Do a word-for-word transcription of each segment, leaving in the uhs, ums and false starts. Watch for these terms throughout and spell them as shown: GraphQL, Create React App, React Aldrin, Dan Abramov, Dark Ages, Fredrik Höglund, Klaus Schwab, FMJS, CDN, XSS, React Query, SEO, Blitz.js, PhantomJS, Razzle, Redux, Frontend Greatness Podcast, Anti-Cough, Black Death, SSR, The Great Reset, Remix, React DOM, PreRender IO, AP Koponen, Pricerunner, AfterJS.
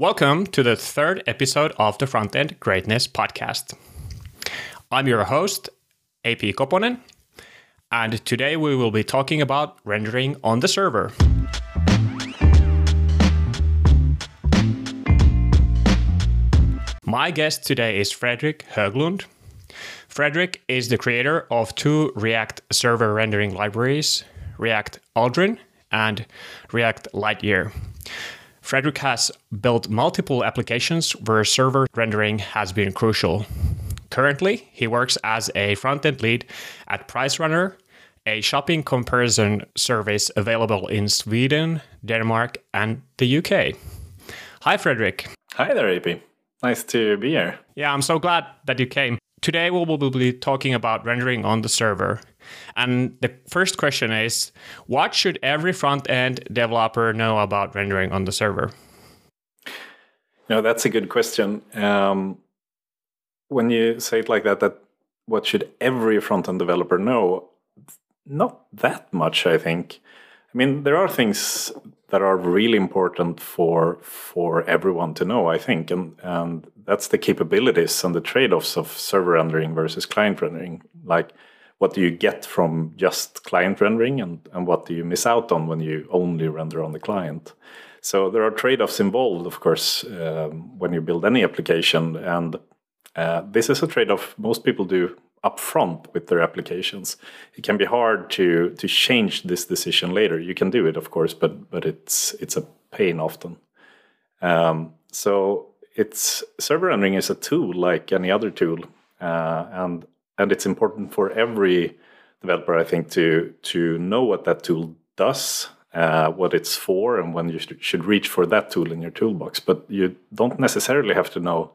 Welcome to the third episode of the Frontend Greatness Podcast. I'm your host, A P Koponen, and today we will be talking about rendering on the server. My guest today is Fredrik Höglund. Fredrik is the creator of two React server rendering libraries, React Aldrin and React Lightyear. Fredrik has built multiple applications where server rendering has been crucial. Currently, he works as a front-end lead at Pricerunner, a shopping comparison service available in Sweden, Denmark, and the U K. Hi, Fredrik. Hi there, A P. Nice to be here. Yeah, I'm so glad that you came. Today, we will be talking about rendering on the server. And the first question is, what should every front-end developer know about rendering on the server? No, that's a good question. Um, when you say it like that, that what should every front-end developer know? Not that much, I think. I mean, there are things that are really important for for everyone to know, I think, and and that's the capabilities and the trade-offs of server rendering versus client rendering. Like, what do you get from just client rendering, and, and what do you miss out on when you only render on the client? So there are trade-offs involved, of course, um, when you build any application. And uh, this is a trade-off most people do upfront with their applications. It can be hard to to change this decision later. You can do it, of course, but but it's it's a pain often. Um, so it's server rendering is a tool like any other tool, uh, and and it's important for every developer, I think, to to know what that tool does, uh, what it's for, and when you sh- should reach for that tool in your toolbox. But you don't necessarily have to know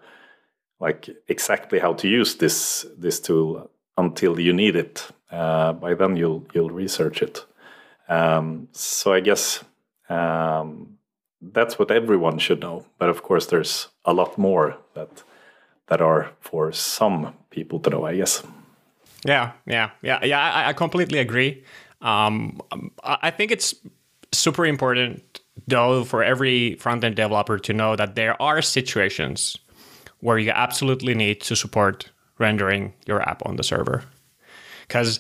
like exactly how to use this this tool until you need it. Uh, by then you'll you'll research it. Um, so I guess um, that's what everyone should know. But of course, there's a lot more that that are for some people to know, I guess. Yeah, yeah, yeah, yeah. I, I completely agree. Um, I think it's super important though for every front-end developer to know that there are situations where you absolutely need to support rendering your app on the server. Because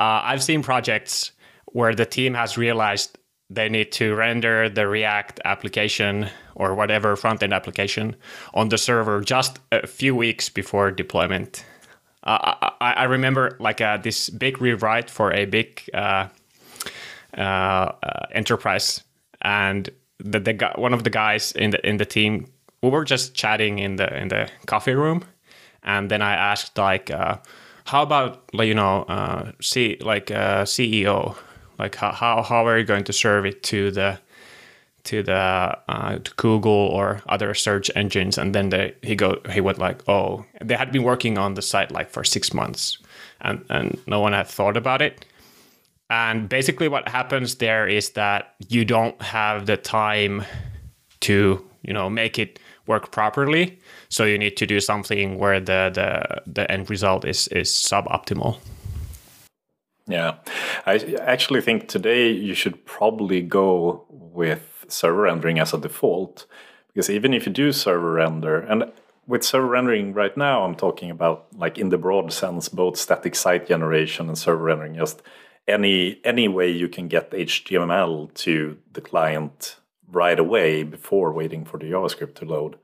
uh, I've seen projects where the team has realized they need to render the React application or whatever front-end application on the server just a few weeks before deployment. Uh, I, I remember like uh, this big rewrite for a big uh, uh, uh, enterprise, and the, the guy, one of the guys in the in the team, we were just chatting in the in the coffee room, and then I asked like, uh, "How about like you know, uh, see like uh, C E O, like how how how are you going to serve it to the to the uh, to Google or other search engines?" And then they, he go he went like, "Oh, they had been working on the site like for six months, and and no one had thought about it." And basically, what happens there is that you don't have the time to you know make it work properly, so you need to do something where the the, the end result is is suboptimal. Yeah, I actually think today you should probably go with server rendering as a default, because even if you do server render, and with server rendering right now, I'm talking about like in the broad sense, both static site generation and server rendering, just any any way you can get H T M L to the client right away before waiting for the JavaScript to load.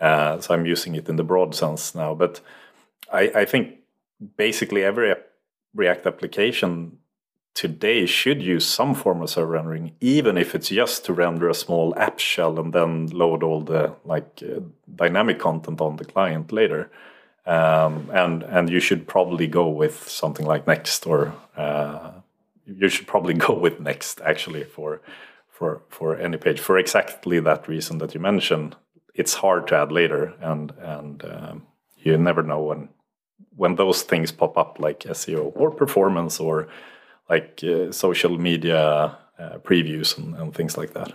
Uh, so I'm using it in the broad sense now. But I, I think basically every ap- React application today should use some form of server rendering, even if it's just to render a small app shell and then load all the like uh, dynamic content on the client later. Um, and, and you should probably go with something like Next, or uh, you should probably go with Next actually for... For, for any page, for exactly that reason that you mentioned. It's hard to add later, and and um, you never know when when those things pop up, like S E O or performance or like uh, social media uh, previews and, and things like that.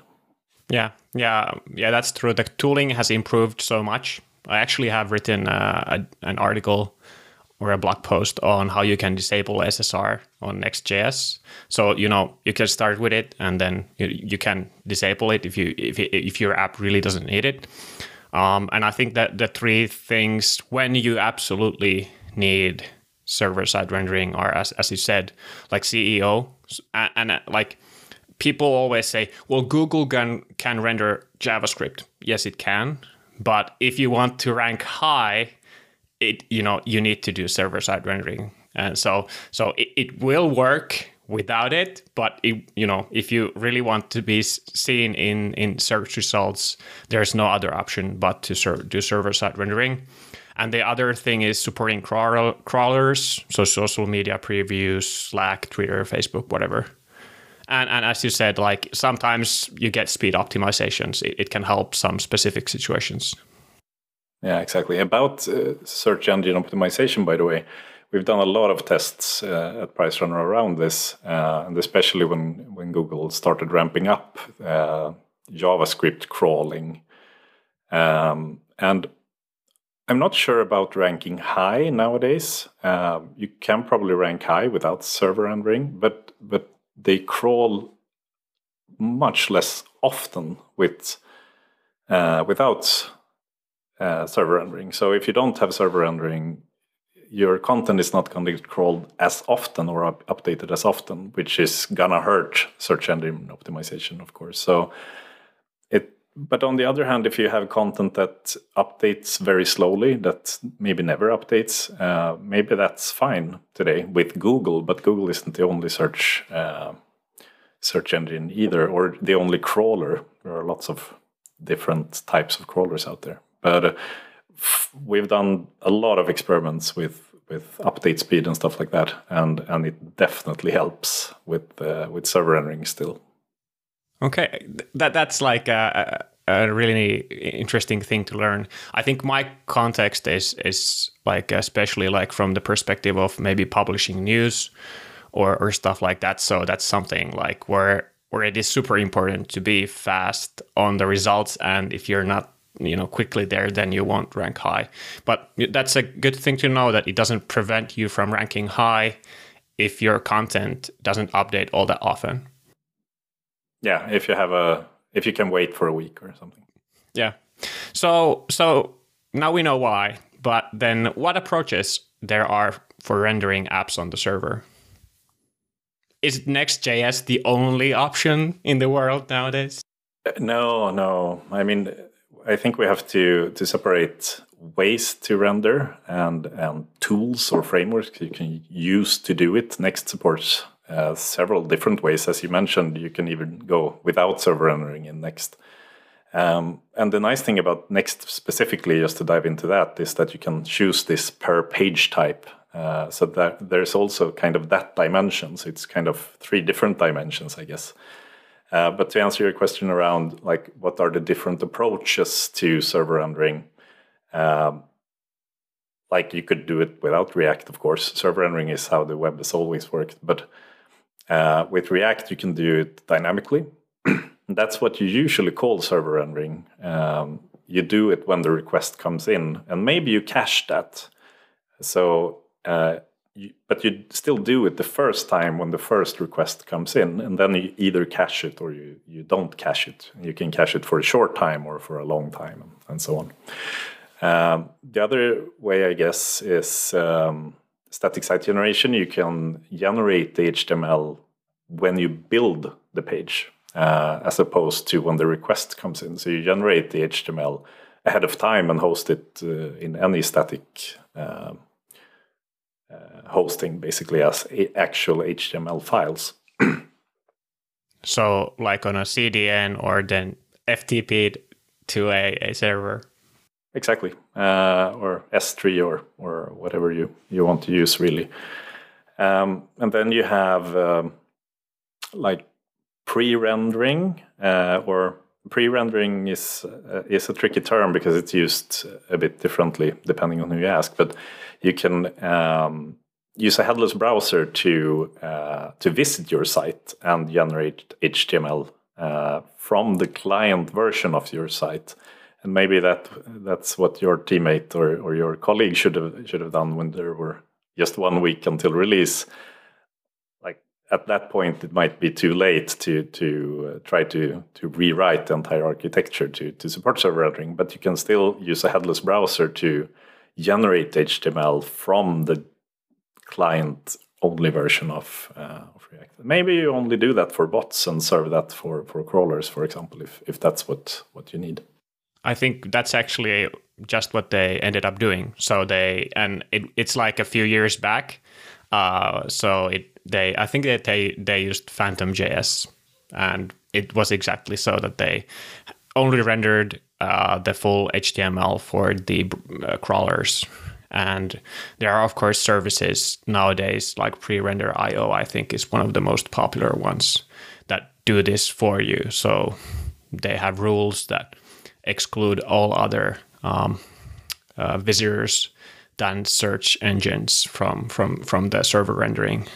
Yeah, yeah, yeah. That's true. The tooling has improved so much. I actually have written uh, a, an article or a blog post on how you can disable S S R on Next.js. So, you know, you can start with it and then you, you can disable it if you if, if your app really doesn't need it. Um, and I think that the three things when you absolutely need server-side rendering are, as, as you said, like C E O. And, and uh, like people always say, well, Google can, can render JavaScript. Yes, it can. But if you want to rank high, it, you know, you need to do server-side rendering. And so so it, it will work without it, but it, you know, if you really want to be seen in, in search results, there's no other option but to ser- do server-side rendering. And the other thing is supporting crawl- crawlers, so social media previews, Slack, Twitter, Facebook, whatever. And, and as you said, like sometimes you get speed optimizations. It, it can help some specific situations. Yeah, exactly. About uh, search engine optimization, by the way, we've done a lot of tests uh, at Pricerunner around this, uh, and especially when, when Google started ramping up uh, JavaScript crawling. Um, and I'm not sure about ranking high nowadays. Uh, you can probably rank high without server rendering, but but they crawl much less often with uh, without uh, server rendering. So if you don't have server rendering, your content is not going to get crawled as often or up- updated as often, which is gonna hurt search engine optimization, of course. So it. But on the other hand, if you have content that updates very slowly, that maybe never updates, uh, maybe that's fine today with Google. But Google isn't the only search uh, search engine either, or the only crawler. There are lots of different types of crawlers out there. But uh, f- we've done a lot of experiments with, with update speed and stuff like that, and and it definitely helps with uh, with server rendering still. Okay, that that's like a, a really interesting thing to learn. I think my context is is like especially like from the perspective of maybe publishing news or, or stuff like that. So that's something like where where it is super important to be fast on the results, and if you're not, you know, quickly there, then you won't rank high. But that's a good thing to know, that it doesn't prevent you from ranking high if your content doesn't update all that often. Yeah, if you have a if you can wait for a week or something. Yeah. So so now we know why, but then what approaches there are for rendering apps on the server? Is Next.js the only option in the world nowadays? No, no. I mean, I think we have to to separate ways to render and and tools or frameworks you can use to do it. Next supports Uh, several different ways, as you mentioned. You can even go without server rendering in Next. Um, and the nice thing about Next specifically, just to dive into that, is that you can choose this per page type. Uh, so that there's also kind of that dimension. So it's kind of three different dimensions, I guess. Uh, but to answer your question around like what are the different approaches to server rendering, uh, like you could do it without React, of course. Server rendering is how the web has always worked, but Uh, with React, you can do it dynamically. That's what you usually call server rendering. Um, you do it when the request comes in, and maybe you cache that. So, uh, you, but you still do it the first time when the first request comes in, and then you either cache it or you, you don't cache it. You can cache it for a short time or for a long time, and, and so on. Um, the other way, I guess, is Um, static site generation. You can generate the H T M L when you build the page, uh, as opposed to when the request comes in. So you generate the H T M L ahead of time and host it uh, in any static uh, uh, hosting, basically as a- actual H T M L files. So like on a C D N or then F T P to a, a server. Exactly, uh, or S three or or whatever you, you want to use, really. Um, and then you have um, like pre-rendering, uh, or pre-rendering is uh, is a tricky term because it's used a bit differently depending on who you ask. But you can um, use a headless browser to uh, to visit your site and generate H T M L uh, from the client version of your site. And maybe that that's what your teammate or, or your colleague should have should have done when there were just one week until release, like at that point, it might be too late to to uh, try to to rewrite the entire architecture to to support server rendering. But you can still use a headless browser to generate H T M L from the client only version of, uh, of React. Maybe you only do that for bots and serve that for for crawlers, for example, if if that's what what you need. I think that's actually just what they ended up doing. So they and it, it's like a few years back. Uh, so it they I think that they they used PhantomJS, and it was exactly so that they only rendered uh, the full H T M L for the uh, crawlers. And there are, of course, services nowadays like PreRender I O, I think, is one of the most popular ones that do this for you. So they have rules that exclude all other um, uh, visitors than search engines from from from the server rendering.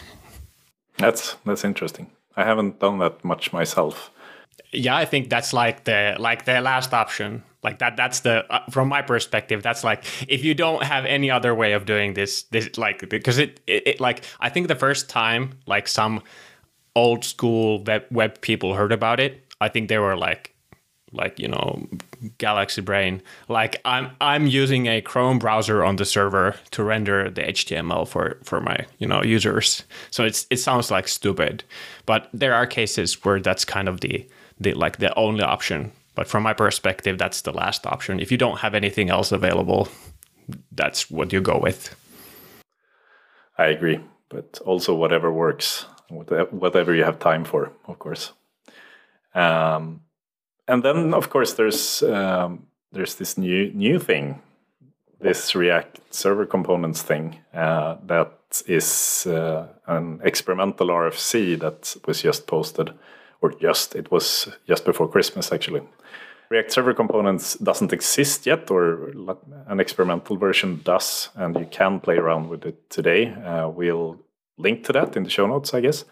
That's that's interesting. I haven't done that much myself. Yeah, I think that's like the like the last option. Like that, that's the, uh, from my perspective, that's like, if you don't have any other way of doing this, this like, because it, it, it like, I think the first time, like some old school web, web people heard about it, I think they were like, like, you know, galaxy brain, like I'm, I'm using a Chrome browser on the server to render the H T M L for, for my, you know, users. So it's, it sounds like stupid, but there are cases where that's kind of the, the, like the only option. But from my perspective, that's the last option. If you don't have anything else available, that's what you go with. I agree. But also whatever works, whatever you have time for, of course. Um, and then, of course, there's um, there's this new new thing, this React Server Components thing uh, that is uh, an experimental R F C that was just posted. Or just, it was just before Christmas, actually. React Server Components doesn't exist yet, or an experimental version does, and you can play around with it today. Uh, we'll link to that in the show notes, I guess.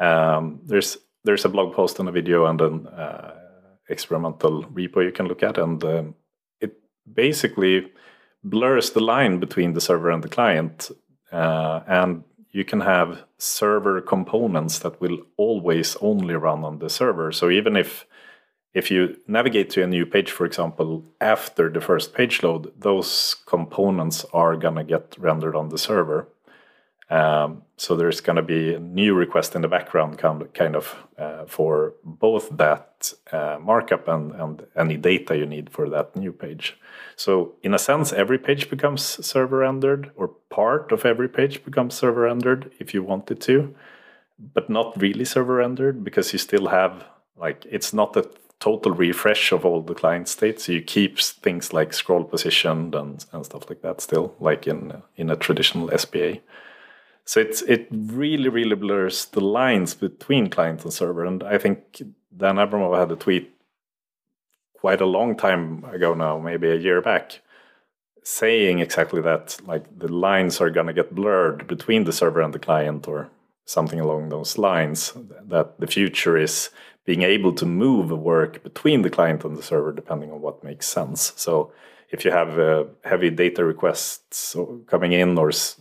Um, there's there's a blog post and a video and an uh, experimental repo you can look at, and um, it basically blurs the line between the server and the client, uh, and you can have server components that will always only run on the server. So even if if you navigate to a new page, for example, after the first page load, those components are going to get rendered on the server. Um, so there's going to be a new request in the background kind of uh, for both that uh, markup and, and any data you need for that new page. So in a sense, every page becomes server rendered, or part of every page becomes server rendered if you wanted to, but not really server rendered, because you still have, like, it's not a total refresh of all the client states. So you keep things like scroll positioned and, and stuff like that still, like in in a traditional S P A. So it's, it really, really blurs the lines between client and server. And I think Dan Abramov had a tweet quite a long time ago now, maybe a year back, saying exactly that, like the lines are going to get blurred between the server and the client or something along those lines, that the future is being able to move work between the client and the server depending on what makes sense. So if you have uh, heavy data requests coming in or s-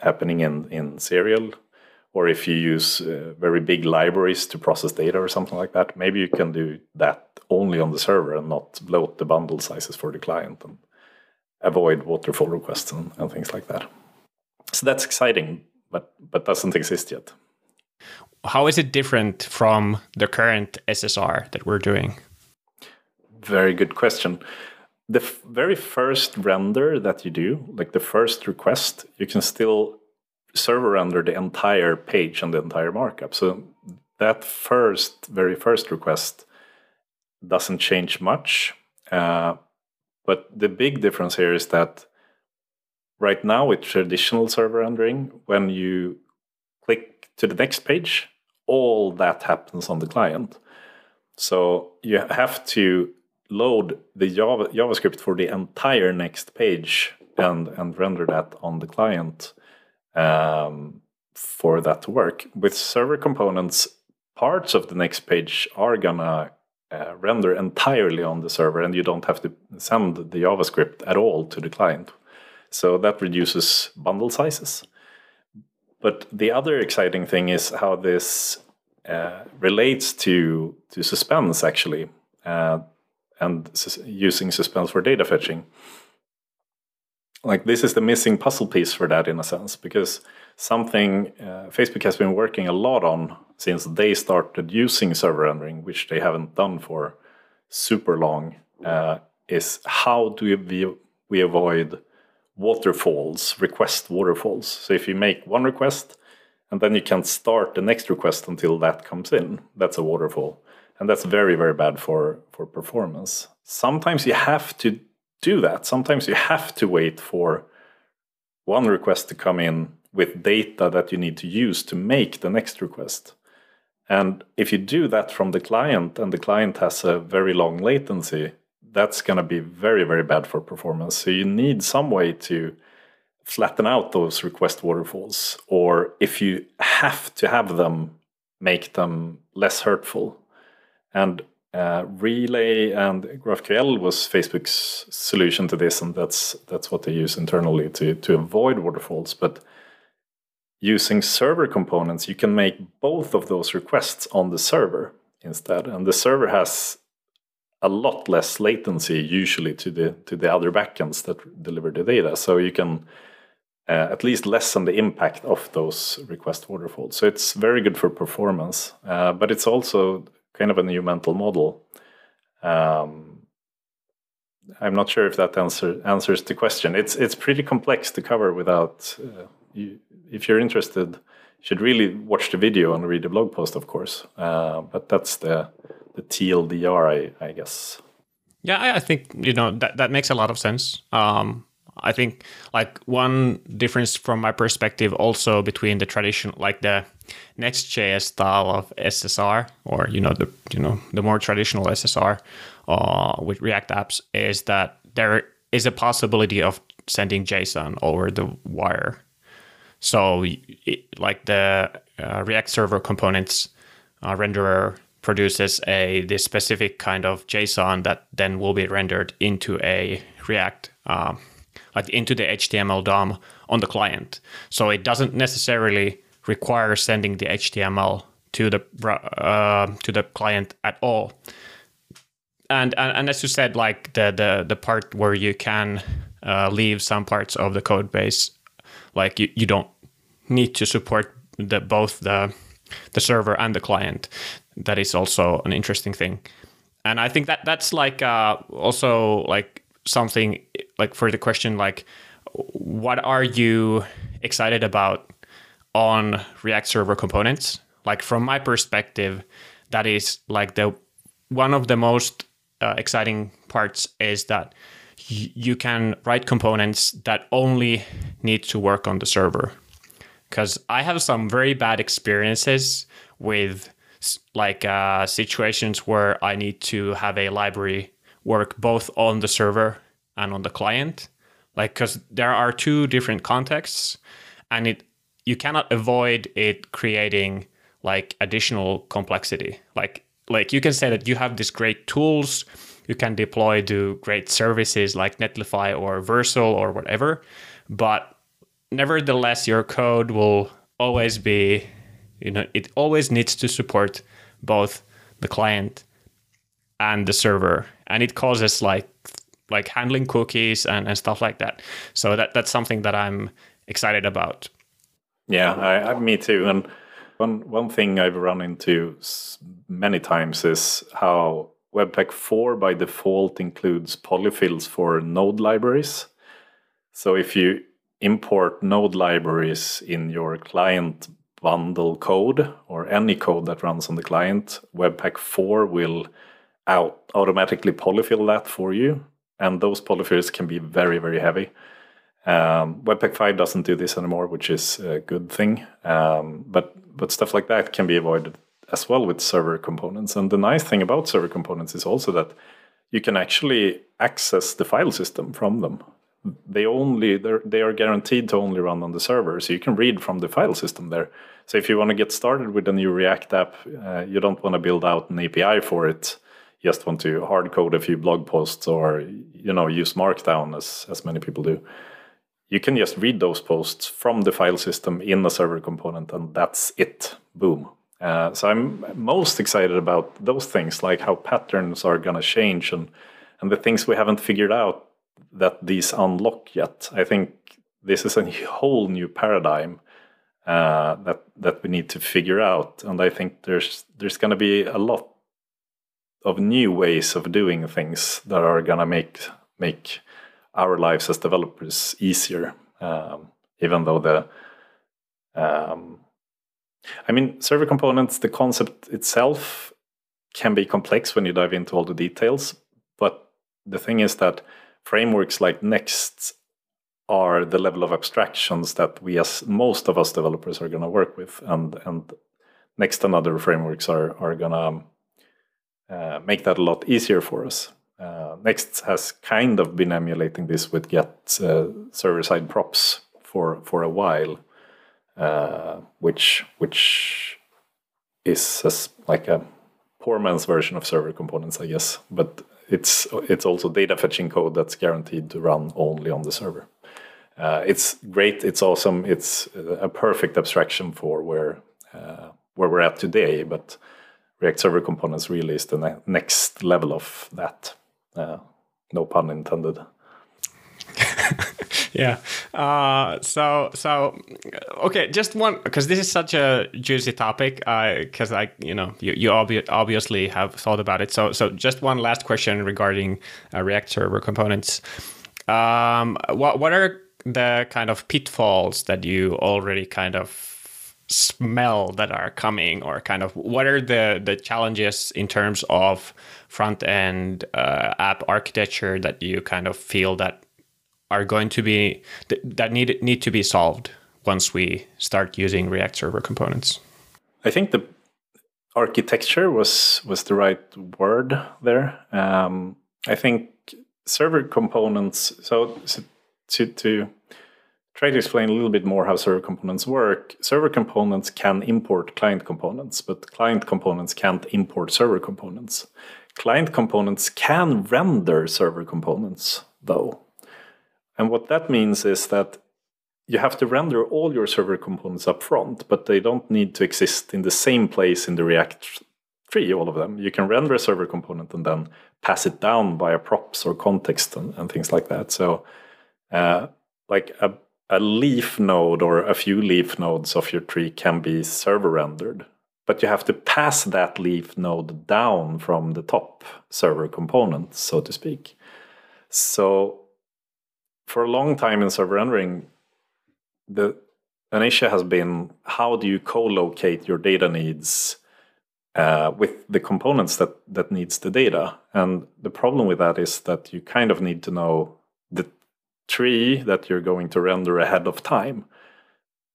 happening in, in serial, or if you use uh, very big libraries to process data or something like that, maybe you can do that only on the server and not bloat the bundle sizes for the client and avoid waterfall requests and, and things like that. So that's exciting, but, but doesn't exist yet. How is it different from the current S S R that we're doing? Very good question. The f- very first render that you do, like the first request, you can still server render the entire page and the entire markup. So that first, very first request doesn't change much. Uh, but the big difference here is that right now with traditional server rendering, when you click to the next page, all that happens on the client. So you have to load the Java, JavaScript for the entire next page and, and render that on the client um, for that to work. With server components, parts of the next page are going to uh, render entirely on the server, and you don't have to send the JavaScript at all to the client. So that reduces bundle sizes. But the other exciting thing is how this uh, relates to, to suspense, actually, uh, and sus- using suspense for data fetching. Like, this is the missing puzzle piece for that, in a sense, because something uh, Facebook has been working a lot on since they started using server rendering, which they haven't done for super long, uh, is how do we, we avoid waterfalls, request waterfalls. So if you make one request and then you can't start the next request until that comes in, that's a waterfall. And that's very, very bad for, for performance. Sometimes you have to do that. Sometimes you have to wait for one request to come in with data that you need to use to make the next request. And if you do that from the client, and the client has a very long latency, that's going to be very, very bad for performance. So you need some way to flatten out those request waterfalls, or if you have to have them, make them less hurtful. And Uh, Relay and GraphQL was Facebook's solution to this, and that's that's what they use internally to, to avoid waterfalls. But using server components, you can make both of those requests on the server instead, and the server has a lot less latency usually to the to the other backends that deliver the data, so you can uh, at least lessen the impact of those request waterfalls. So it's very good for performance, uh, but it's also kind of a new mental model. Um, I'm not sure if that answer, answers the question. It's it's pretty complex to cover without... Uh, you, if you're interested, you should really watch the video and read the blog post, of course. Uh, but that's the, the T L D R, I, I guess. Yeah, I, I think you know that, that makes a lot of sense. Um, I think like one difference from my perspective also between the traditional, like the Next.js style of S S R, or you know the you know the more traditional S S R uh, with React apps, is that there is a possibility of sending JSON over the wire. So it, like the uh, React Server Components uh, renderer produces a this specific kind of JSON that then will be rendered into a React. Uh, Like into the H T M L D O M on the client. So it doesn't necessarily require sending the H T M L to the uh, to the client at all. And, and and as you said, like the the the part where you can uh, leave some parts of the code base, like you, you don't need to support the both the the server and the client. That is also an interesting thing. And I think that that's like uh, also like something like for the question, like what are you excited about on React Server Components? Like from my perspective, that is like the one of the most uh, exciting parts is that y- you can write components that only need to work on the server. Because I have some very bad experiences with like uh, situations where I need to have a library work both on the server and on the client, like because there are two different contexts, and it you cannot avoid it creating like additional complexity. Like like you can say that you have these great tools, you can deploy to great services like Netlify or Vercel or whatever, but nevertheless your code will always be, you know, it always needs to support both the client and the server, and it causes like like handling cookies and, and stuff like that. So that that's something that I'm excited about. Yeah, I, I, me too. And one, one thing I've run into many times is how Webpack four by default includes polyfills for node libraries. So if you import node libraries in your client bundle code or any code that runs on the client, Webpack four will out automatically polyfill that for you. And those polyfills can be very, very heavy. Um, Webpack five doesn't do this anymore, which is a good thing. Um, but but stuff like that can be avoided as well with server components. And the nice thing about server components is also that you can actually access the file system from them. They only they are guaranteed to only run on the server, so you can read from the file system there. So if you want to get started with a new React app, uh, you don't want to build out an A P I for it. Just want to hard code a few blog posts, or you know, use Markdown as as many people do. you can just read those posts from the file system in a server component, and that's it. Boom. Uh, so I'm most excited about those things, like how patterns are going to change and, and the things we haven't figured out that these unlock yet. I think this is a whole new paradigm uh, that that we need to figure out. And I think there's there's going to be a lot of new ways of doing things that are going to make make our lives as developers easier, um, even though the... Um, I mean, server components, the concept itself can be complex when you dive into all the details. But the thing is that frameworks like Next are the level of abstractions that we, as most of us developers, are going to work with. And, and Next and other frameworks are, are going to uh, make that a lot easier for us. Uh, Next has kind of been emulating this with get uh, server-side props for, for a while. Uh, which which is a, like a poor man's version of server components, I guess. But it's it's also data fetching code that's guaranteed to run only on the server. Uh, it's great. It's awesome. It's a perfect abstraction for where uh, where we're at today. But React Server Components really is the ne- next level of that. Uh, no pun intended. Yeah. Uh, so, so okay, just one, because this is such a juicy topic, because uh, I, you know, you, you obvi- obviously have thought about it. So, so just one last question regarding uh, React Server Components. Um, what, what are the kind of pitfalls that you already kind of smell that are coming, or kind of what are the, the challenges in terms of front-end uh, app architecture that you kind of feel that are going to be th- that need need to be solved once we start using React Server Components? I think the architecture was was the right word there. Um, I think server components. So, so to to try to explain a little bit more how server components work. Server components can import client components, but client components can't import server components. Client components can render server components, though. And what that means is that you have to render all your server components up front, but they don't need to exist in the same place in the React tree, all of them. You can render a server component and then pass it down via props or context and, and things like that. So uh, like a, a leaf node or a few leaf nodes of your tree can be server rendered, but you have to pass that leaf node down from the top server component, so to speak. So... for a long time in server rendering, the, an issue has been how do you co-locate your data needs uh, with the components that, that needs the data? And the problem with that is that you kind of need to know the tree that you're going to render ahead of time.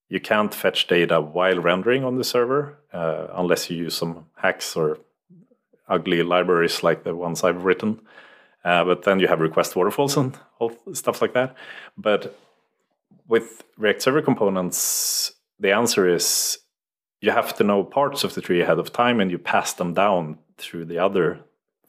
You can't fetch data while rendering on the server uh, unless you use some hacks or ugly libraries like the ones I've written. Uh, but then you have request waterfalls and all stuff like that. But with React Server Components, the answer is you have to know parts of the tree ahead of time, and you pass them down through the other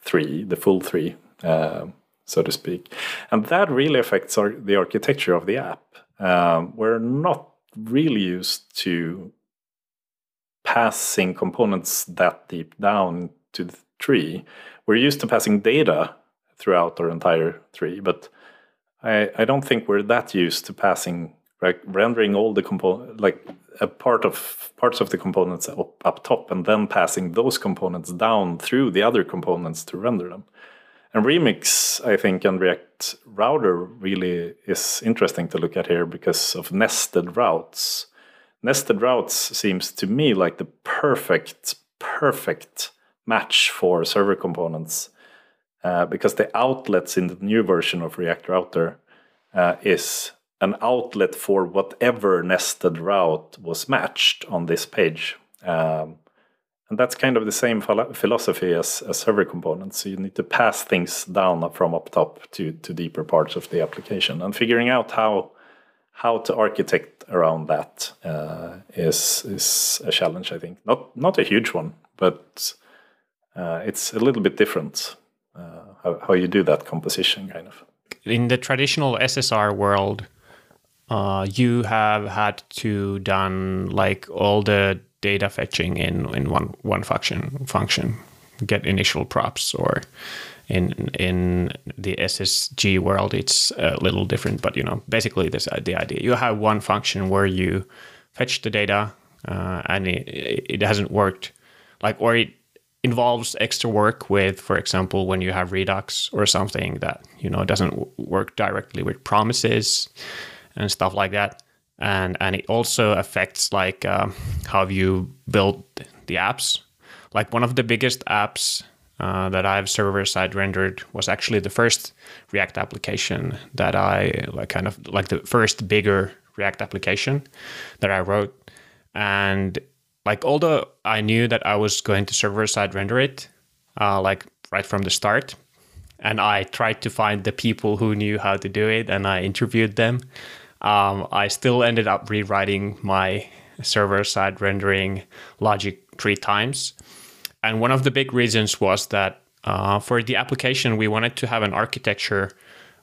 three, the full three, uh, so to speak. And that really affects our, the architecture of the app. Um, we're not really used to passing components that deep down to the tree. We're used to passing data throughout our entire tree, but I, I don't think we're that used to passing, like rendering all the component, like a part of parts of the components up, up top, and then passing those components down through the other components to render them. And Remix, I think, and React Router really is interesting to look at here because of nested routes. Nested routes seems to me like the perfect, perfect match for server components. Uh, because the outlets in the new version of React Router uh, is an outlet for whatever nested route was matched on this page. Um, and that's kind of the same philo- philosophy as, as server components. So you need to pass things down from up top to, to deeper parts of the application. And figuring out how how to architect around that uh, is is a challenge, I think. Not, not a huge one, but uh, it's a little bit different. Uh, how, how you do that composition, kind of. In the traditional S S R world, uh, you have had to done like all the data fetching in, in one one function function, get initial props, or in in the S S G world it's a little different, but you know basically this the idea. You have one function where you fetch the data, uh, and it, it hasn't worked, like or it involves extra work with, for example, when you have Redux or something that you know doesn't w- work directly with promises and stuff like that, and and it also affects like um, how you build the apps. Like one of the biggest apps uh, that I've server-side rendered was actually the first React application that I like, kind of like the first bigger React application that I wrote, and like although I knew that I was going to server-side render it, uh, like right from the start, and I tried to find the people who knew how to do it, and I interviewed them. Um, I still ended up rewriting my server-side rendering logic three times, and one of the big reasons was that uh, for the application we wanted to have an architecture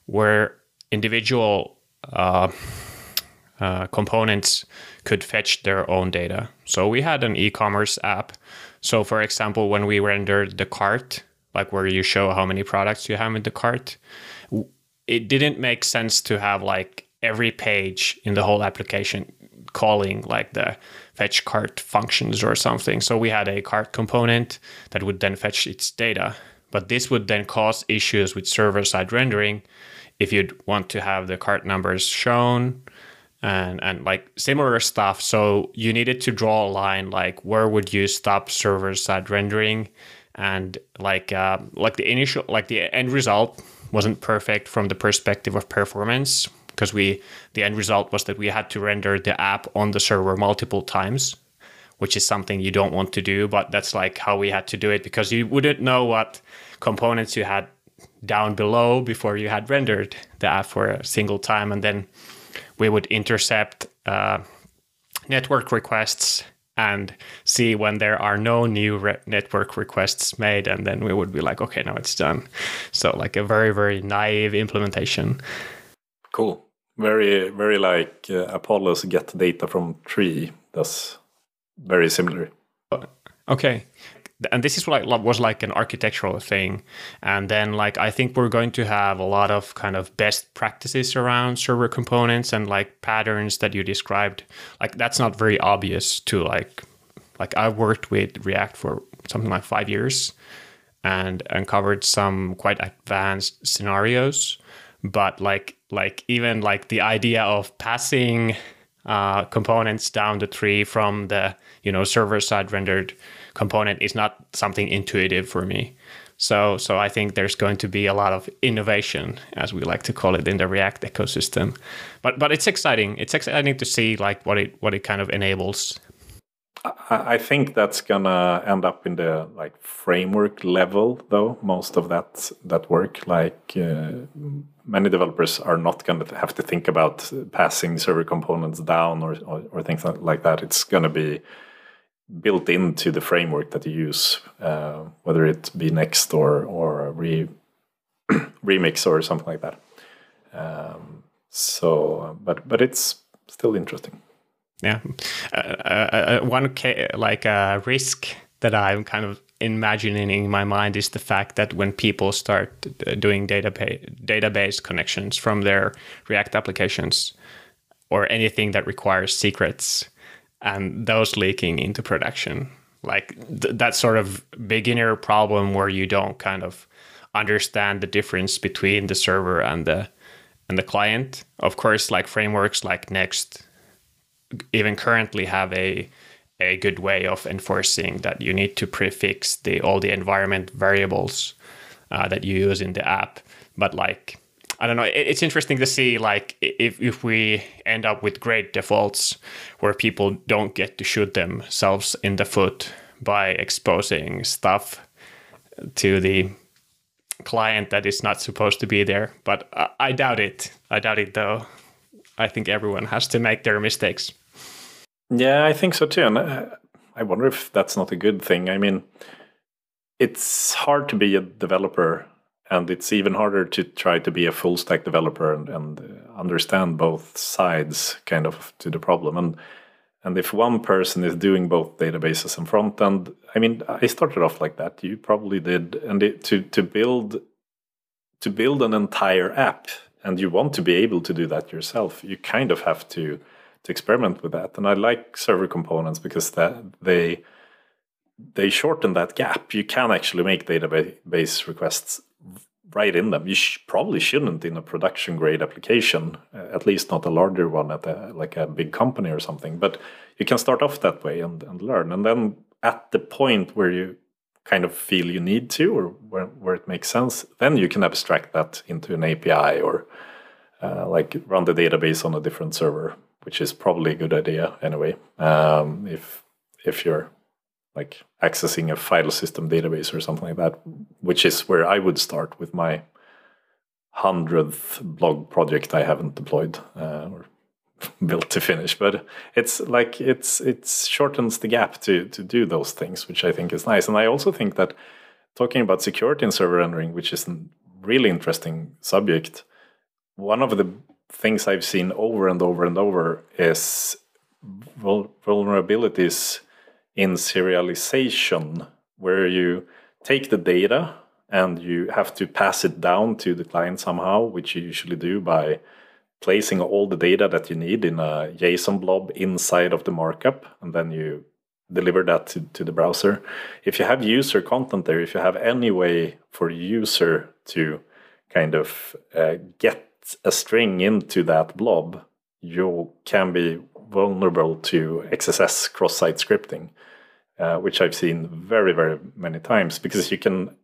where individual uh, uh, components could fetch their own data. So we had an e-commerce app. So for example, when we rendered the cart, like where you show how many products you have in the cart, it didn't make sense to have like every page in the whole application calling like the fetch cart functions or something. So we had a cart component that would then fetch its data. But this would then cause issues with server-side rendering if you'd want to have the cart numbers shown and and like similar stuff. So you needed to draw a line like where would you stop server-side rendering, and like uh, like the initial like the end result wasn't perfect from the perspective of performance, because we the end result was that we had to render the app on the server multiple times, which is something you don't want to do, but that's like how we had to do it, because you wouldn't know what components you had down below before you had rendered the app for a single time. And then we would intercept uh, network requests and see when there are no new re- network requests made, and then we would be like, okay, now it's done. So like a very, very naive implementation. Cool. Very, very like uh, Apollo's get data from tree. That's very similar. Okay. And this is like was like an architectural thing. And then like I think we're going to have a lot of kind of best practices around server components and like patterns that you described. Like that's not very obvious to like like I worked with React for something like five years and uncovered some quite advanced scenarios. But like like even like the idea of passing uh, components down the tree from the you know server side rendered component is not something intuitive for me. So so I think there's going to be a lot of innovation, as we like to call it, in the React ecosystem. But but it's exciting. It's exciting to see like what it what it kind of enables. I think that's gonna end up in the like framework level, though. Most of that that work, like uh, many developers are not gonna have to think about passing server components down or, or or things like that. It's gonna be built into the framework that you use, uh, whether it be Next or or re- Remix or something like that. Um, so, but but it's still interesting. Yeah, uh, uh, one ca- like a uh, risk that I'm kind of imagining in my mind is the fact that when people start doing database database connections from their React applications or anything that requires secrets, and those leaking into production, like th- that sort of beginner problem where you don't kind of understand the difference between the server and the and the client. Of course, like frameworks like Next even currently have a a good way of enforcing that you need to prefix the all the environment variables uh, that you use in the app. But like I don't know, it, it's interesting to see like if if we end up with great defaults where people don't get to shoot themselves in the foot by exposing stuff to the client that is not supposed to be there. But I, I doubt it. I doubt it though. I think everyone has to make their mistakes. Yeah, I think so too. And I wonder if that's not a good thing. I mean, it's hard to be a developer, and it's even harder to try to be a full stack developer and, and understand both sides kind of to the problem. And and if one person is doing both databases and front end, I mean, I started off like that. You probably did. And it, to to build to build an entire app, and you want to be able to do that yourself, you kind of have to to experiment with that. And I like server components because that they they shorten that gap. You can actually make database requests right in them. You sh- probably shouldn't in a production grade application, at least not a larger one at a, like a big company or something. But you can start off that way and, and learn. And then at the point where you kind of feel you need to, or where, where it makes sense, then you can abstract that into an A P I or uh, like run the database on a different server, which is probably a good idea anyway. Um, if if you're like accessing a file system database or something like that, which is where I would start with my hundredth blog project I haven't deployed uh, or built to finish. But it's like it's it shortens the gap to to do those things, which I think is nice. And I also think that talking about security and server rendering, which is a really interesting subject, one of the things I've seen over and over and over is vul- vulnerabilities in serialization, where you take the data and you have to pass it down to the client somehow, which you usually do by placing all the data that you need in a JSON blob inside of the markup, and then you deliver that to, to the browser. If you have user content there, if you have any way for user to kind of uh, get a string into that blob, you can be vulnerable to X S S cross-site scripting, uh, which I've seen very, very many times, because you can,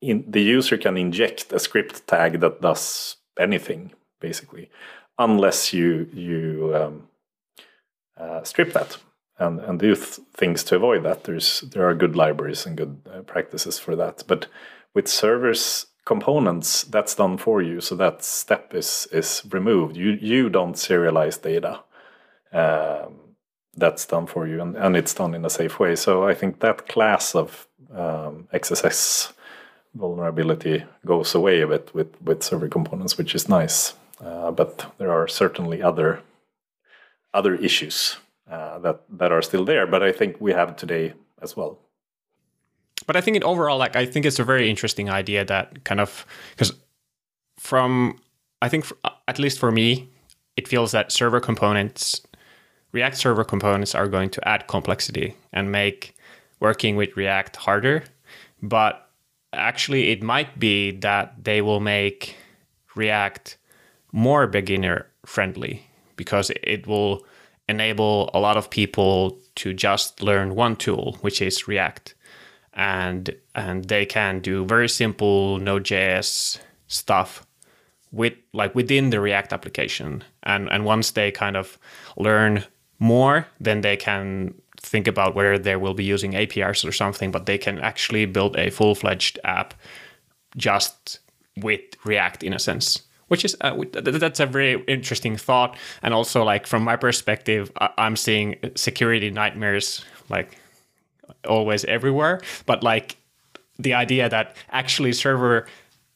in, the user can inject a script tag that does anything, basically, unless you you um, uh, strip that and and do th- things to avoid that. There's there are good libraries and good uh, practices for that, but with servers components, that's done for you, so that step is is removed. You you don't serialize data. Um, that's done for you, and, and it's done in a safe way. So I think that class of um, X S S vulnerability goes away a bit with with server components, which is nice. Uh, but there are certainly other other issues uh, that that are still there. But I think we have today as well. But I think it overall, like, I think it's a very interesting idea that kind of, because from, I think, for, at least for me, it feels that server components, React server components are going to add complexity and make working with React harder. But actually, it might be that they will make React more beginner friendly, because it will enable a lot of people to just learn one tool, which is React. And and they can do very simple Node.js stuff with like within the React application. And and once they kind of learn more, then they can think about whether they will be using A P Is or something, but they can actually build a full-fledged app just with React in a sense, which is uh, that's a very interesting thought. And also, like, from my perspective, I'm seeing security nightmares, like, always everywhere, but like the idea that actually server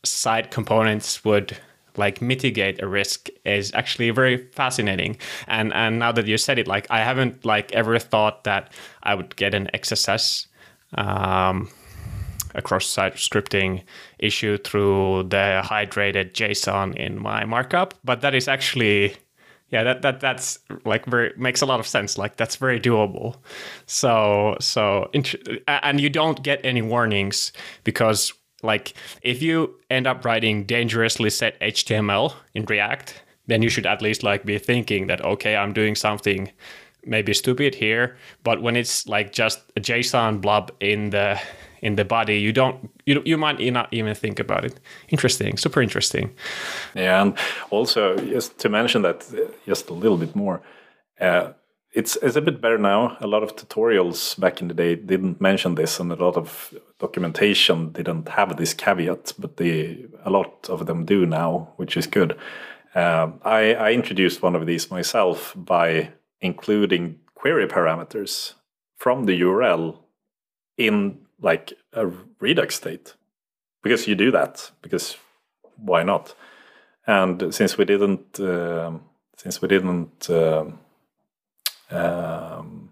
side components would like mitigate a risk is actually very fascinating. And and now that you said it, like, I haven't like ever thought that I would get an X S S um a cross-site scripting issue through the hydrated JSON in my markup, but that is actually Yeah, that that that's like very makes a lot of sense. Like, that's very doable. So so and you don't get any warnings, because like if you end up writing dangerously set H T M L in React, then you should at least like be thinking that, okay, I'm doing something maybe stupid here. But when it's like just a JSON blob in the in the body, you don't you you might not even think about it. Interesting, super interesting. Yeah, and also just to mention that just a little bit more, uh, it's it's a bit better now. A lot of tutorials back in the day didn't mention this, and a lot of documentation didn't have this caveat, but they a lot of them do now, which is good. Uh, I I introduced one of these myself by including query parameters from the U R L in like a Redux state, because you do that, because why not? And since we didn't, uh, since we didn't uh, um,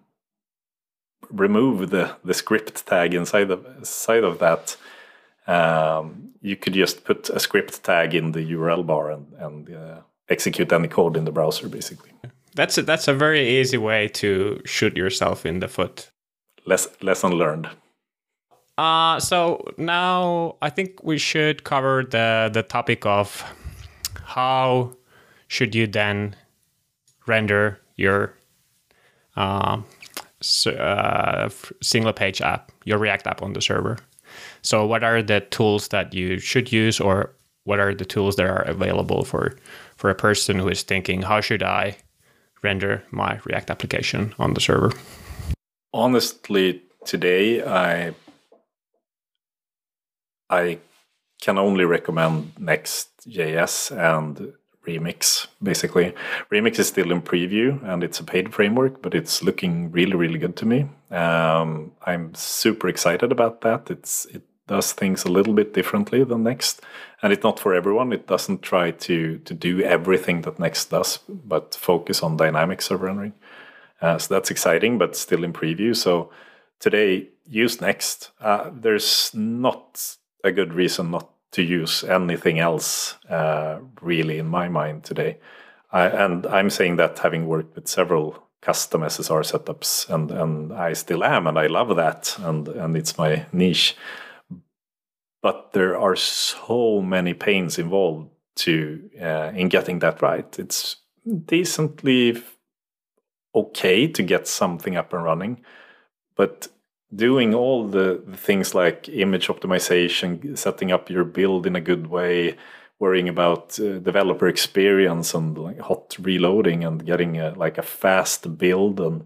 remove the, the script tag inside of side of that, um, you could just put a script tag in the U R L bar and and uh, execute any code in the browser, basically. That's a, that's a very easy way to shoot yourself in the foot. Less, lesson learned. Uh, so now I think we should cover the, the topic of how should you then render your uh, uh, single page app, your React app on the server. So what are the tools that you should use, or what are the tools that are available for, for a person who is thinking, how should I render my React application on the server? Honestly, today I... I can only recommend Next.js and Remix, basically. Remix is still in preview, and it's a paid framework, but it's looking really, really good to me. Um, I'm super excited about that. It's It does things a little bit differently than Next, and it's not for everyone. It doesn't try to, to do everything that Next does, but focus on dynamic server rendering. Uh, so that's exciting, but still in preview. So today, use Next. Uh, there's not... a good reason not to use anything else, uh, really, in my mind today. I, and I'm saying that having worked with several custom S S R setups, and, and I still am, and I love that, and, and it's my niche. But there are so many pains involved to uh, in getting that right. It's decently okay to get something up and running, but doing all the things like image optimization, setting up your build in a good way, worrying about uh, developer experience and like hot reloading and getting a, like a fast build, and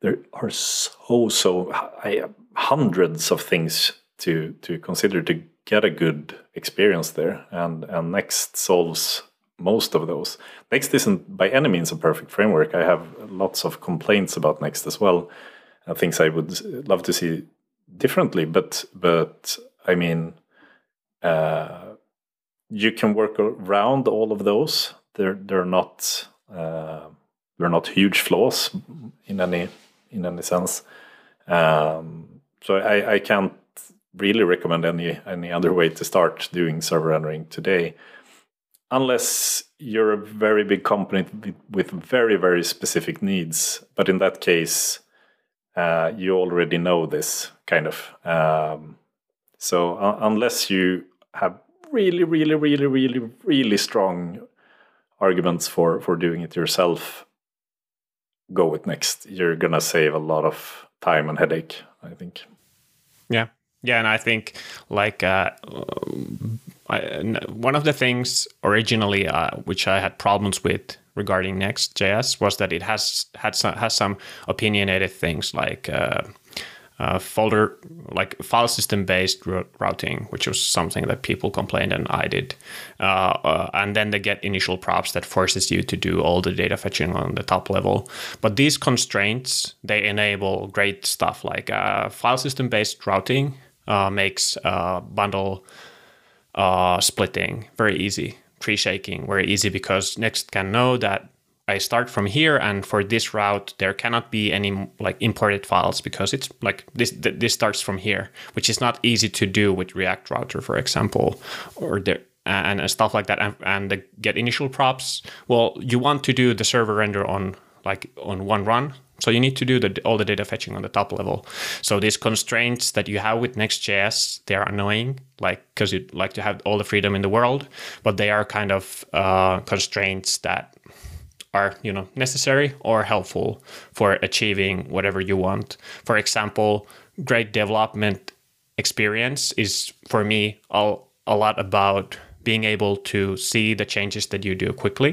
there are so so I, hundreds of things to to consider to get a good experience there, and and Next solves most of those. Next isn't by any means a perfect framework. I have lots of complaints about Next as well. Things I would love to see differently, but but I mean, uh, you can work around all of those. They're they're not uh, they're not huge flaws in any in any sense. Um, so I, I can't really recommend any any other way to start doing server rendering today, unless you're a very big company with very very specific needs. But in that case, Uh, you already know this, kind of. Um, so uh, unless you have really, really, really, really, really strong arguments for, for doing it yourself, go with Next. You're going to save a lot of time and headache, I think. Yeah. Yeah, and I think like uh, I, one of the things originally uh, which I had problems with regarding Next.js was that it has had some, has some opinionated things like uh, uh, folder, like file system based routing, which was something that people complained, and I did. Uh, uh, and then the get initial props that forces you to do all the data fetching on the top level. But these constraints, they enable great stuff like uh, file system based routing uh, makes uh, bundle uh, splitting very easy. Pre-shaking very easy, because Next can know that I start from here, and for this route there cannot be any like imported files, because it's like this th this starts from here, which is not easy to do with React Router, for example, or there and, and stuff like that. And, and the get initial props, well, you want to do the server render on like on one run, so you need to do the all the data fetching on the top level. So these constraints that you have with Next.js, they are annoying, like because you'd like to have all the freedom in the world, but they are kind of uh, constraints that are, you know, necessary or helpful for achieving whatever you want. For example, great development experience is for me all, a lot about being able to see the changes that you do quickly,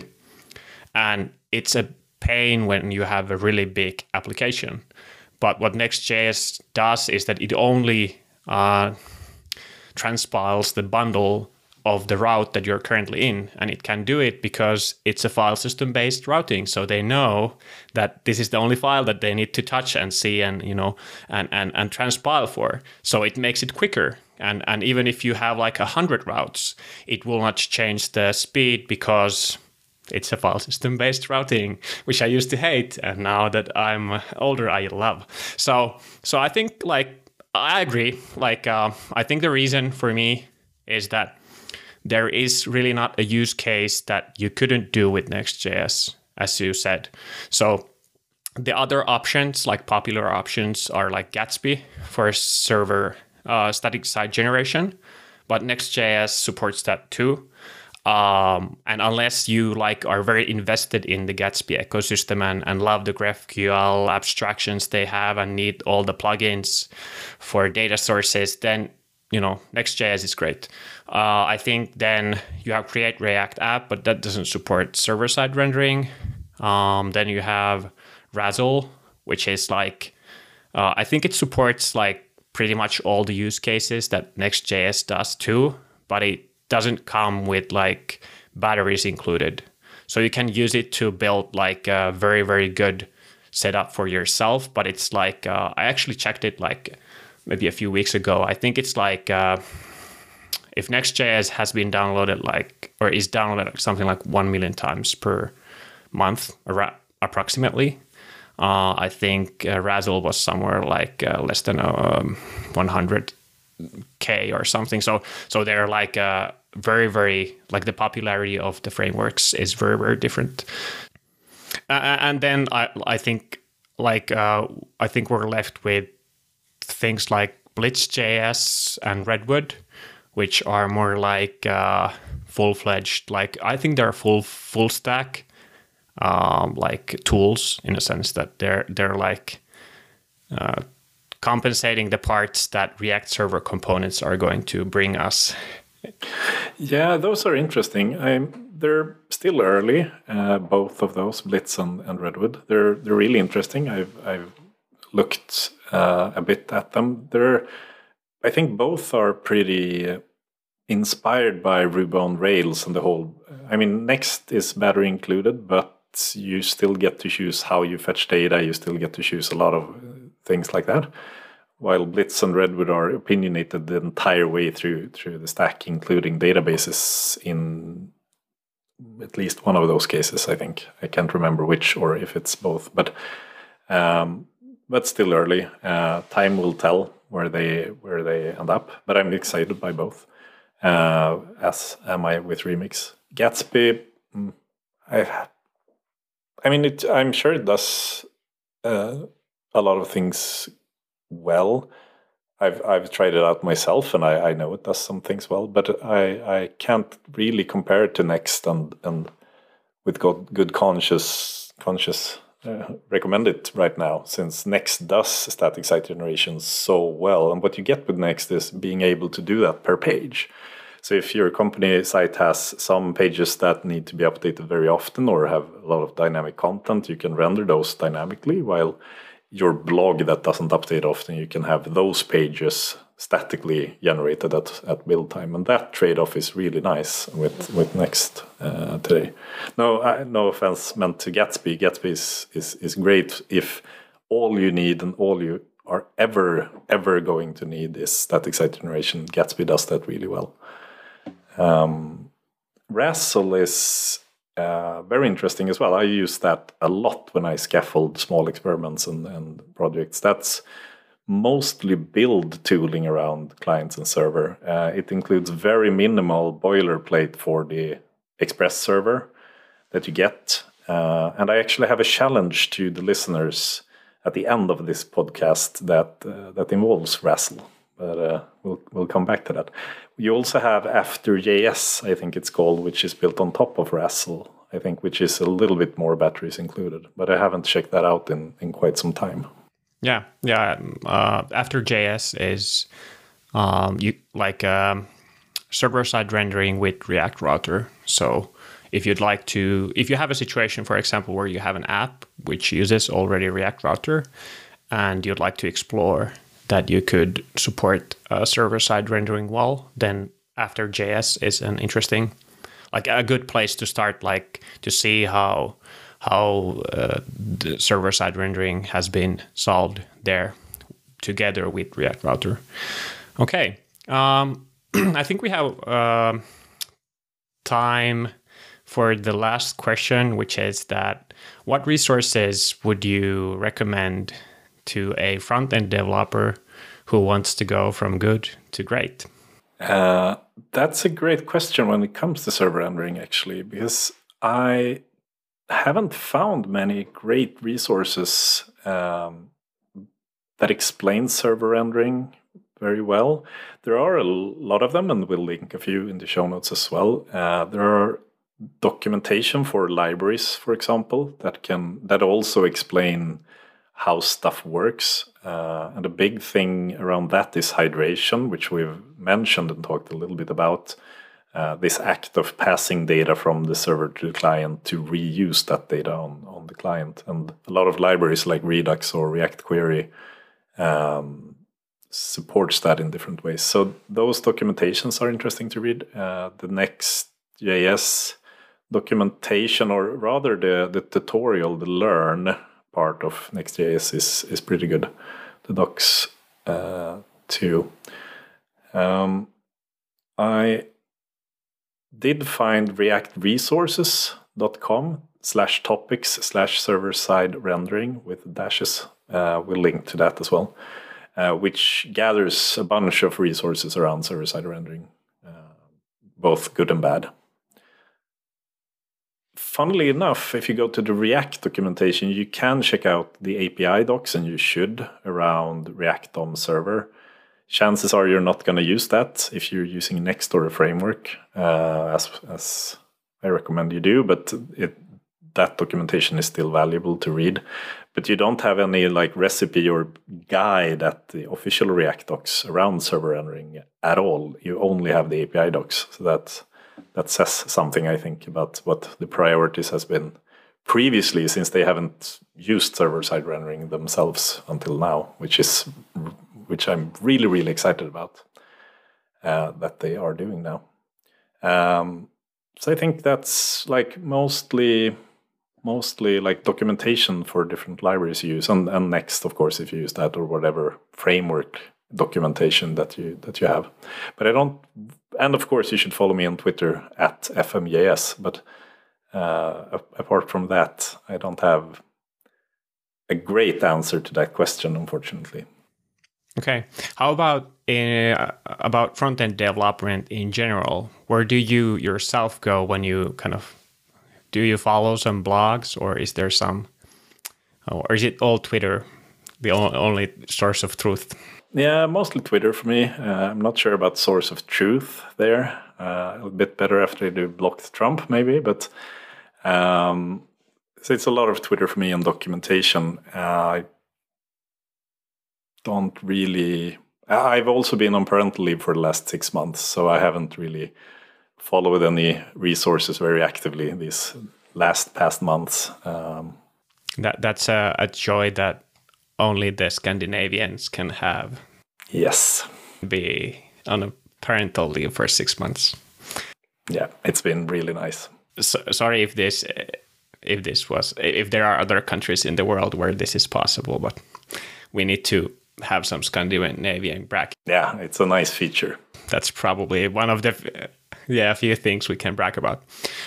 and it's a pain when you have a really big application. But what Next.js does is that it only uh, transpiles the bundle of the route that you're currently in. And it can do it because it's a file system based routing. So they know that this is the only file that they need to touch and see and, you know, and, and, and transpile for. So it makes it quicker. And, and even if you have like a hundred routes, it will not change the speed because it's a file system based routing, which I used to hate. And now that I'm older, I love. So, so I think like, I agree. Like, uh, I think the reason for me is that there is really not a use case that you couldn't do with Next.js, as you said. So the other options, like popular options, are like Gatsby for server uh, static site generation, but Next.js supports that too. Um, and unless you like are very invested in the Gatsby ecosystem and, and love the GraphQL abstractions they have and need all the plugins for data sources, then, you know, Next.js is great. Uh, I think then you have Create React App, but that doesn't support server-side rendering. Um, then you have Razzle, which is like, uh, I think it supports like pretty much all the use cases that Next.js does too, but it doesn't come with like batteries included. So you can use it to build like a very, very good setup for yourself. But it's like, uh, I actually checked it like maybe a few weeks ago. I think it's like, uh, if Next.js has been downloaded like, or is downloaded something like one million times per month, ar- approximately. Uh, I think uh, Razzle was somewhere like uh, less than um, one hundred K or something. So, so they're like uh, very, very like the popularity of the frameworks is very, very different. Uh, and then I, I think like uh, I think we're left with things like Blitz.js and Redwood, which are more like uh, full-fledged. Like I think they're full full stack um, like tools in a sense that they're they're like. Uh, compensating the parts that React Server Components are going to bring us. Yeah, those are interesting. I'm, they're still early, uh, both of those, Blitz and, and Redwood. They're they're really interesting. I've I've looked uh, a bit at them. They're, I think both are pretty inspired by Ruby on Rails and the whole. I mean, Next is battery included, but you still get to choose how you fetch data. You still get to choose a lot of things like that, while Blitz and Redwood are opinionated the entire way through through the stack, including databases in at least one of those cases, I think. I can't remember which or if it's both, but um, but still early. Uh, time will tell where they where they end up, but I'm excited by both, uh, as am I with Remix. Gatsby, I've, I mean, it, I'm sure it does... Uh, a lot of things well. I've I've tried it out myself, and I, I know it does some things well, but I, I can't really compare it to Next, and and with good, good conscious conscious uh, recommend it right now, since Next does static site generation so well, and what you get with Next is being able to do that per page. So if your company site has some pages that need to be updated very often or have a lot of dynamic content, you can render those dynamically, while your blog that doesn't update often, you can have those pages statically generated at, at build time. And that trade-off is really nice with, with Next uh, today. No I, no offense meant to Gatsby. Gatsby is, is, is great if all you need and all you are ever, ever going to need is static site generation. Gatsby does that really well. Um, Razzle is... Uh, very interesting as well. I use that a lot when I scaffold small experiments and, and projects. That's mostly build tooling around clients and server. Uh, it includes very minimal boilerplate for the Express server that you get. Uh, and I actually have a challenge to the listeners at the end of this podcast that uh, that involves Razzle. But uh, we'll we'll come back to that. You also have AfterJS, I think it's called, which is built on top of Razzle, I think, which is a little bit more batteries included. But I haven't checked that out in, in quite some time. Yeah, yeah. Uh, AfterJS is um, you like um, server-side rendering with React Router. So if you'd like to, if you have a situation, for example, where you have an app which uses already React Router, and you'd like to explore that you could support uh, server-side rendering well, then AfterJS is an interesting, like a good place to start, like to see how how uh, the server-side rendering has been solved there together with React Router. Okay, um, I think we have uh, time for the last question, which is that what resources would you recommend to a front-end developer who wants to go from good to great? Uh, that's a great question when it comes to server rendering, actually, because I haven't found many great resources um, that explain server rendering very well. There are a lot of them, and we'll link a few in the show notes as well. Uh, there are documentation for libraries, for example, that can that also explain how stuff works. Uh, and a big thing around that is hydration, which we've mentioned and talked a little bit about. Uh, this act of passing data from the server to the client to reuse that data on, on the client. And a lot of libraries like Redux or React Query um, supports that in different ways. So those documentations are interesting to read. Uh, the Next.js documentation, or rather the, the tutorial, the learn part of Next.js is, is pretty good. The docs uh, too. Um, I... did find react resources dot com slash topics slash server side rendering with dashes. Uh, we'll link to that as well, uh, which gathers a bunch of resources around server side rendering, uh, both good and bad. Funnily enough, if you go to the React documentation, you can check out the A P I docs, and you should, around React D O M server. Chances are you're not going to use that if you're using Next or a framework, uh, as, as I recommend you do, but it, that documentation is still valuable to read. But you don't have any like recipe or guide at the official React docs around server rendering at all. You only have the A P I docs. So that, that says something, I think, about what the priorities has been previously, since they haven't used server-side rendering themselves until now, which is... which I'm really, really excited about uh, that they are doing now. Um, so I think that's like mostly, mostly like documentation for different libraries you use, and, and Next, of course, if you use that, or whatever framework documentation that you that you have. But I don't, and of course, you should follow me on Twitter at F M J S. But uh, apart from that, I don't have a great answer to that question, unfortunately. Okay. How about uh, about front-end development in general? Where do you yourself go when you kind of, do you follow some blogs, or is there some, or is it all Twitter, the only source of truth? Yeah, mostly Twitter for me. Uh, I'm not sure about source of truth there. Uh, a bit better after they blocked Trump, maybe, but um, so it's a lot of Twitter for me and documentation. Uh, I don't really, I've also been on parental leave for the last six months, so I haven't really followed any resources very actively these last past months. Um, that That's a, a joy that only the Scandinavians can have. Yes. Be on a parental leave for six months. Yeah, it's been really nice. So, sorry if this, if this was, if there are other countries in the world where this is possible, but we need to have some Scandinavian bracket. Yeah, it's a nice feature. That's probably one of the yeah few things we can brag about.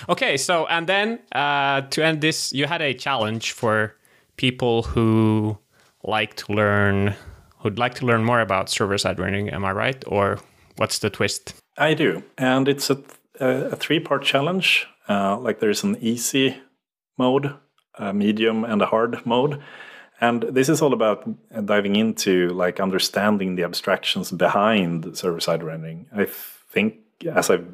Okay, so and then uh, to end this, you had a challenge for people who like to learn, who'd like to learn more about server-side rendering. Am I right? Or what's the twist? I do, and it's a a three-part challenge. Uh, like there's an easy mode, a medium, and a hard mode. And this is all about diving into like understanding the abstractions behind server-side rendering. I think, as I've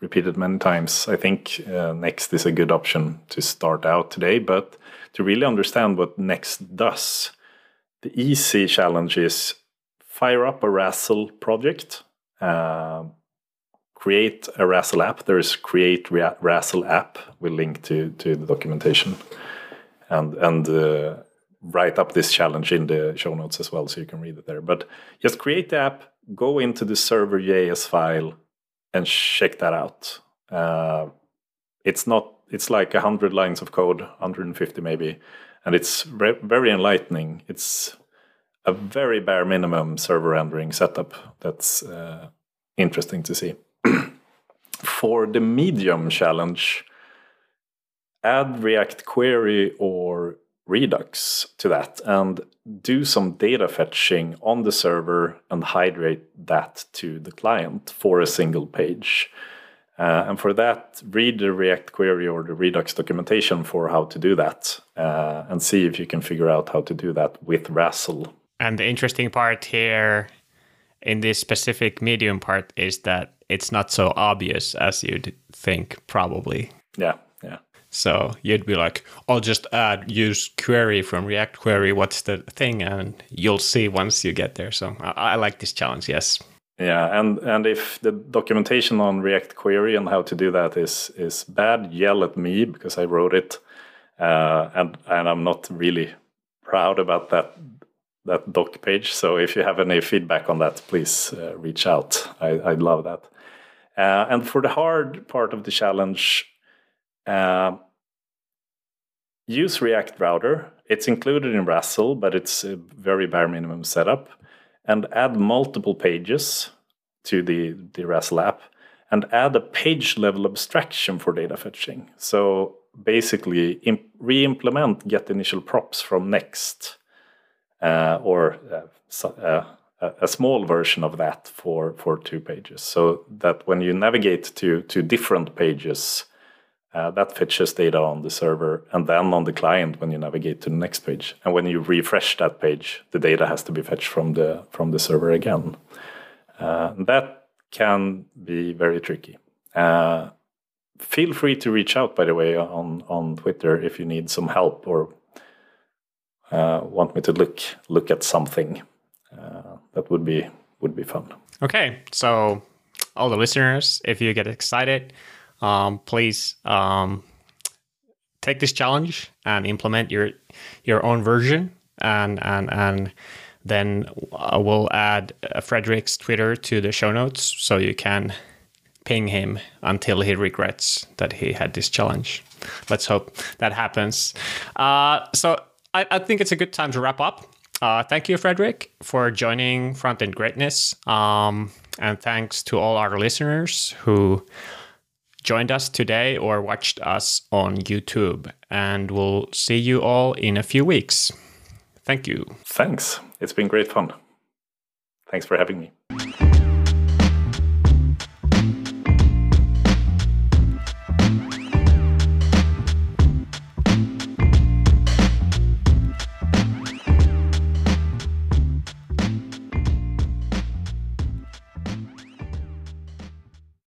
repeated many times, I think uh, Next is a good option to start out today. But to really understand what Next does, the easy challenge is fire up a Razzle project, uh, create a Razzle app. There is Create Razzle App. We'll link to, to the documentation. And... and uh, write up this challenge in the show notes as well, so you can read it there. But just create the app, go into the server.js file, and check that out. Uh, it's not. It's like a hundred lines of code, one hundred fifty maybe, and it's re- very enlightening. It's a very bare minimum server rendering setup. That's uh, interesting to see. For the medium challenge, add React Query or Redux to that and do some data fetching on the server and hydrate that to the client for a single page. Uh, and for that, read the React Query or the Redux documentation for how to do that, uh, and see if you can figure out how to do that with Razzle. And the interesting part here in this specific medium part is that it's not so obvious as you'd think, probably. Yeah, yeah. So you'd be like, I'll just add use query from React Query. What's the thing? And you'll see once you get there. So I, I like this challenge, yes. Yeah, and, and if the documentation on React Query and how to do that is is bad, yell at me because I wrote it, uh, and and I'm not really proud about that that doc page. So if you have any feedback on that, please uh, reach out. I, I'd love that. Uh, and for the hard part of the challenge, uh, use React Router. It's included in Razzle, but it's a very bare minimum setup. And add multiple pages to the, the Razzle app, and add a page-level abstraction for data fetching. So basically, imp- re-implement get initial props from Next, uh, or uh, so, uh, a small version of that for, for two pages, so that when you navigate to, to different pages, uh, that fetches data on the server, and then on the client when you navigate to the next page. And when you refresh that page, the data has to be fetched from the from the server again. Uh, that can be very tricky. Uh, feel free to reach out, by the way, on, on Twitter if you need some help or uh, want me to look look at something. Uh, that would be would be fun. Okay, so all the listeners, if you get excited, Um, please um, take this challenge and implement your your own version, and and and then we'll add uh, Fredrik's Twitter to the show notes so you can ping him until he regrets that he had this challenge. Let's hope that happens. Uh, so I, I think it's a good time to wrap up. Uh, thank you, Fredrik, for joining Frontend Greatness, um, and thanks to all our listeners who joined us today or watched us on YouTube, and we'll see you all in a few weeks. Thank you. Thanks. It's been great fun. Thanks for having me.